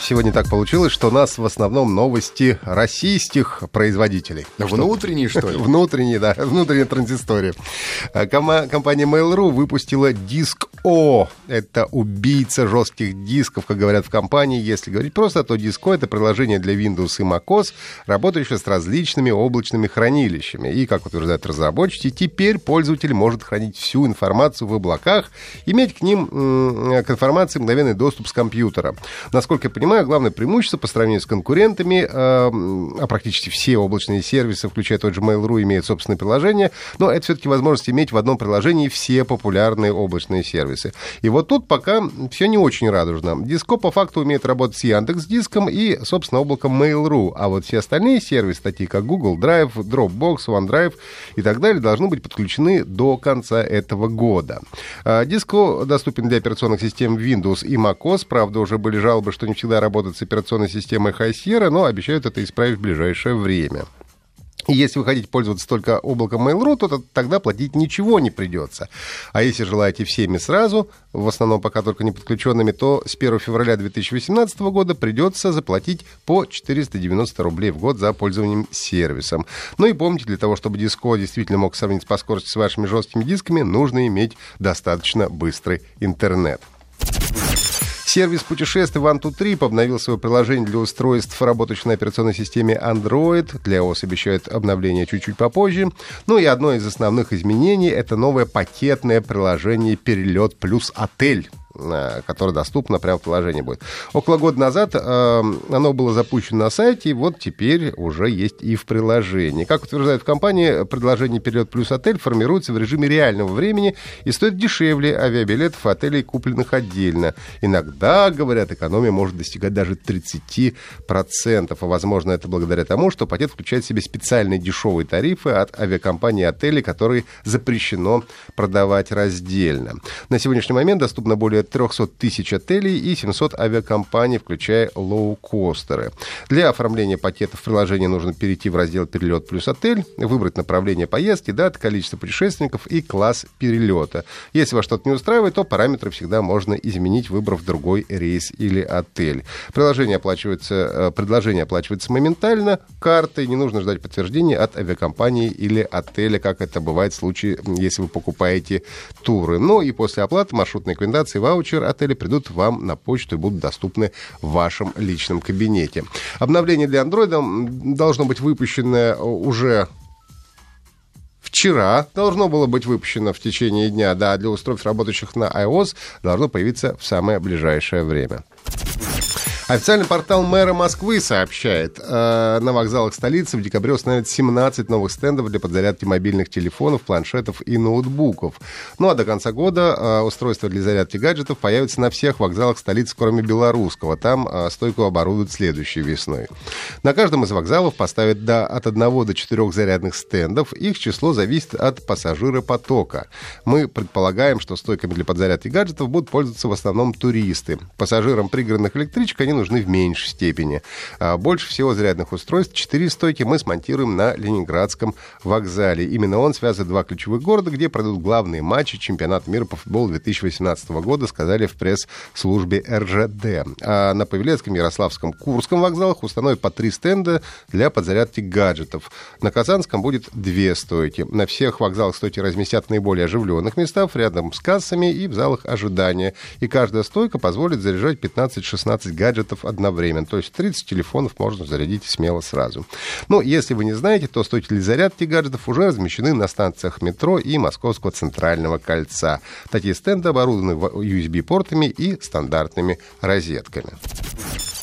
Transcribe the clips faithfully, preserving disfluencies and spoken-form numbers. Сегодня так получилось, что у нас в основном новости российских производителей. Да что? Внутренние, что ли? Внутренние, да. Внутренняя транзистория. Кома- компания Mail.Ru выпустила Диск-О. Это убийца жестких дисков, как говорят в компании. Если говорить просто, то Диск-О — это приложение для Windows и macOS, работающее с различными облачными хранилищами. И, как утверждают разработчики, теперь пользователь может хранить всю информацию в облаках, иметь к ним, к информации, мгновенный доступ с компьютера. Насколько Насколько я понимаю, главное преимущество по сравнению с конкурентами, а практически все облачные сервисы, включая тот же Mail.ru, имеют собственные приложения, но это все-таки возможность иметь в одном приложении все популярные облачные сервисы. И вот тут пока все не очень радужно. Диск-О по факту умеет работать с Яндекс.Диском и, собственно, облаком Mail.ru, а вот все остальные сервисы, такие как Google Drive, Dropbox, OneDrive и так далее, должны быть подключены до конца этого года. Диск-О доступен для операционных систем Windows и macOS, правда, уже были жалобы, что не всегда работает с операционной системой High Sierra, но обещают это исправить в ближайшее время. И если вы хотите пользоваться только облаком Mail.ru, то тогда платить ничего не придется. А если желаете всеми сразу, в основном пока только не подключенными, то с первого февраля две тысячи восемнадцатого года придется заплатить по четыреста девяносто рублей в год за пользованием сервисом. Ну и помните, для того, чтобы Диск-О действительно мог сравниться по скорости с вашими жесткими дисками, нужно иметь достаточно быстрый интернет. Сервис путешествий OneTwoTrip обновил свое приложение для устройств, работающих на операционной системе Android. Для iOS обещают обновление чуть-чуть попозже. Ну и одно из основных изменений — это новое пакетное приложение «Перелет плюс отель», которое доступно прямо в приложении будет. Около года назад э, оно было запущено на сайте, и вот теперь уже есть и в приложении. Как утверждают в компании, предложение «Перелет плюс отель» формируется в режиме реального времени и стоит дешевле авиабилетов отелей, купленных отдельно. Иногда, говорят, экономия может достигать даже тридцати процентов, а возможно это благодаря тому, что пакет включает в себе специальные дешевые тарифы от авиакомпаний и отелей, которые запрещено продавать раздельно. На сегодняшний момент доступно более трёхсот тысяч отелей и семьсот авиакомпаний, включая лоукостеры. Для оформления пакетов приложения нужно перейти в раздел «Перелет плюс отель», выбрать направление поездки, дату, количество путешественников и класс перелета. Если вас что-то не устраивает, то параметры всегда можно изменить, выбрав другой рейс или отель. Приложение оплачивается, предложение оплачивается моментально картой, не нужно ждать подтверждения от авиакомпании или отеля, как это бывает в случае, если вы покупаете туры. Ну и после оплаты маршрутной квитанции вам ваучер отеля придут вам на почту и будут доступны в вашем личном кабинете. Обновление для Android должно быть выпущено уже... Вчера должно было быть выпущено в течение дня, да, для устройств, работающих на iOS, должно появиться в самое ближайшее время. Официальный портал мэра Москвы сообщает, э, на вокзалах столицы в декабре установят семнадцать новых стендов для подзарядки мобильных телефонов, планшетов и ноутбуков. Ну а до конца года э, устройства для зарядки гаджетов появятся на всех вокзалах столицы, кроме Белорусского. Там э, стойку оборудуют следующей весной. На каждом из вокзалов поставят до, от одного до четырех зарядных стендов. Их число зависит от пассажиропотока. Мы предполагаем, что стойками для подзарядки гаджетов будут пользоваться в основном туристы. Пассажирам пригородных электричек они нужны в меньшей степени. Больше всего зарядных устройств, четыре стойки, мы смонтируем на Ленинградском вокзале. Именно он связывает два ключевых города, где пройдут главные матчи чемпионата мира по футболу две тысячи восемнадцатого года, сказали в пресс-службе эр жэ дэ. А на Павелецком, Ярославском, Курском вокзалах установят по три стенда для подзарядки гаджетов. На Казанском будет две стойки. На всех вокзалах стойки разместят в наиболее оживленных местах, рядом с кассами и в залах ожидания. И каждая стойка позволит заряжать пятнадцать-шестнадцать гаджетов одновременно. То есть тридцать телефонов можно зарядить смело сразу. Но если вы не знаете, то стойки для зарядки гаджетов уже размещены на станциях метро и Московского центрального кольца. Такие стенды оборудованы ю эс би-портами и стандартными розетками.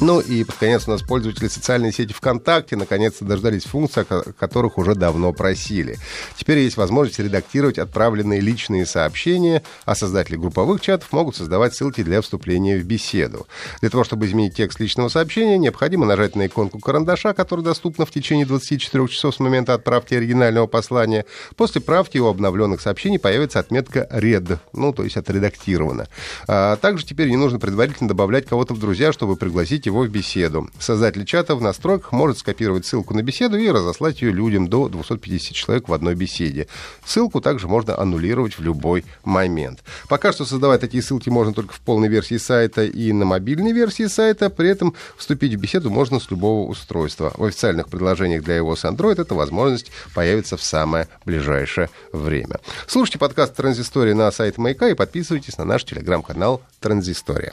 Ну и под конец у нас пользователи социальной сети ВКонтакте наконец-то дождались функций, о которых уже давно просили. Теперь есть возможность редактировать отправленные личные сообщения, а создатели групповых чатов могут создавать ссылки для вступления в беседу. Для того, чтобы изменить текст личного сообщения, необходимо нажать на иконку карандаша, которая доступна в течение двадцати четырёх часов с момента отправки оригинального послания. После правки у обновленных сообщений появится отметка «Read», ну, то есть «отредактировано». А также теперь не нужно предварительно добавлять кого-то в друзья, чтобы пригласить его в беседу. Создатель чата в настройках может скопировать ссылку на беседу и разослать ее людям до двухсот пятидесяти человек в одной беседе. Ссылку также можно аннулировать в любой момент. Пока что создавать такие ссылки можно только в полной версии сайта и на мобильной версии сайта, при этом вступить в беседу можно с любого устройства. В официальных предложениях для iOS и Android эта возможность появится в самое ближайшее время. Слушайте подкаст «Транзистория» на сайте Маяка и подписывайтесь на наш телеграм-канал «Транзистория».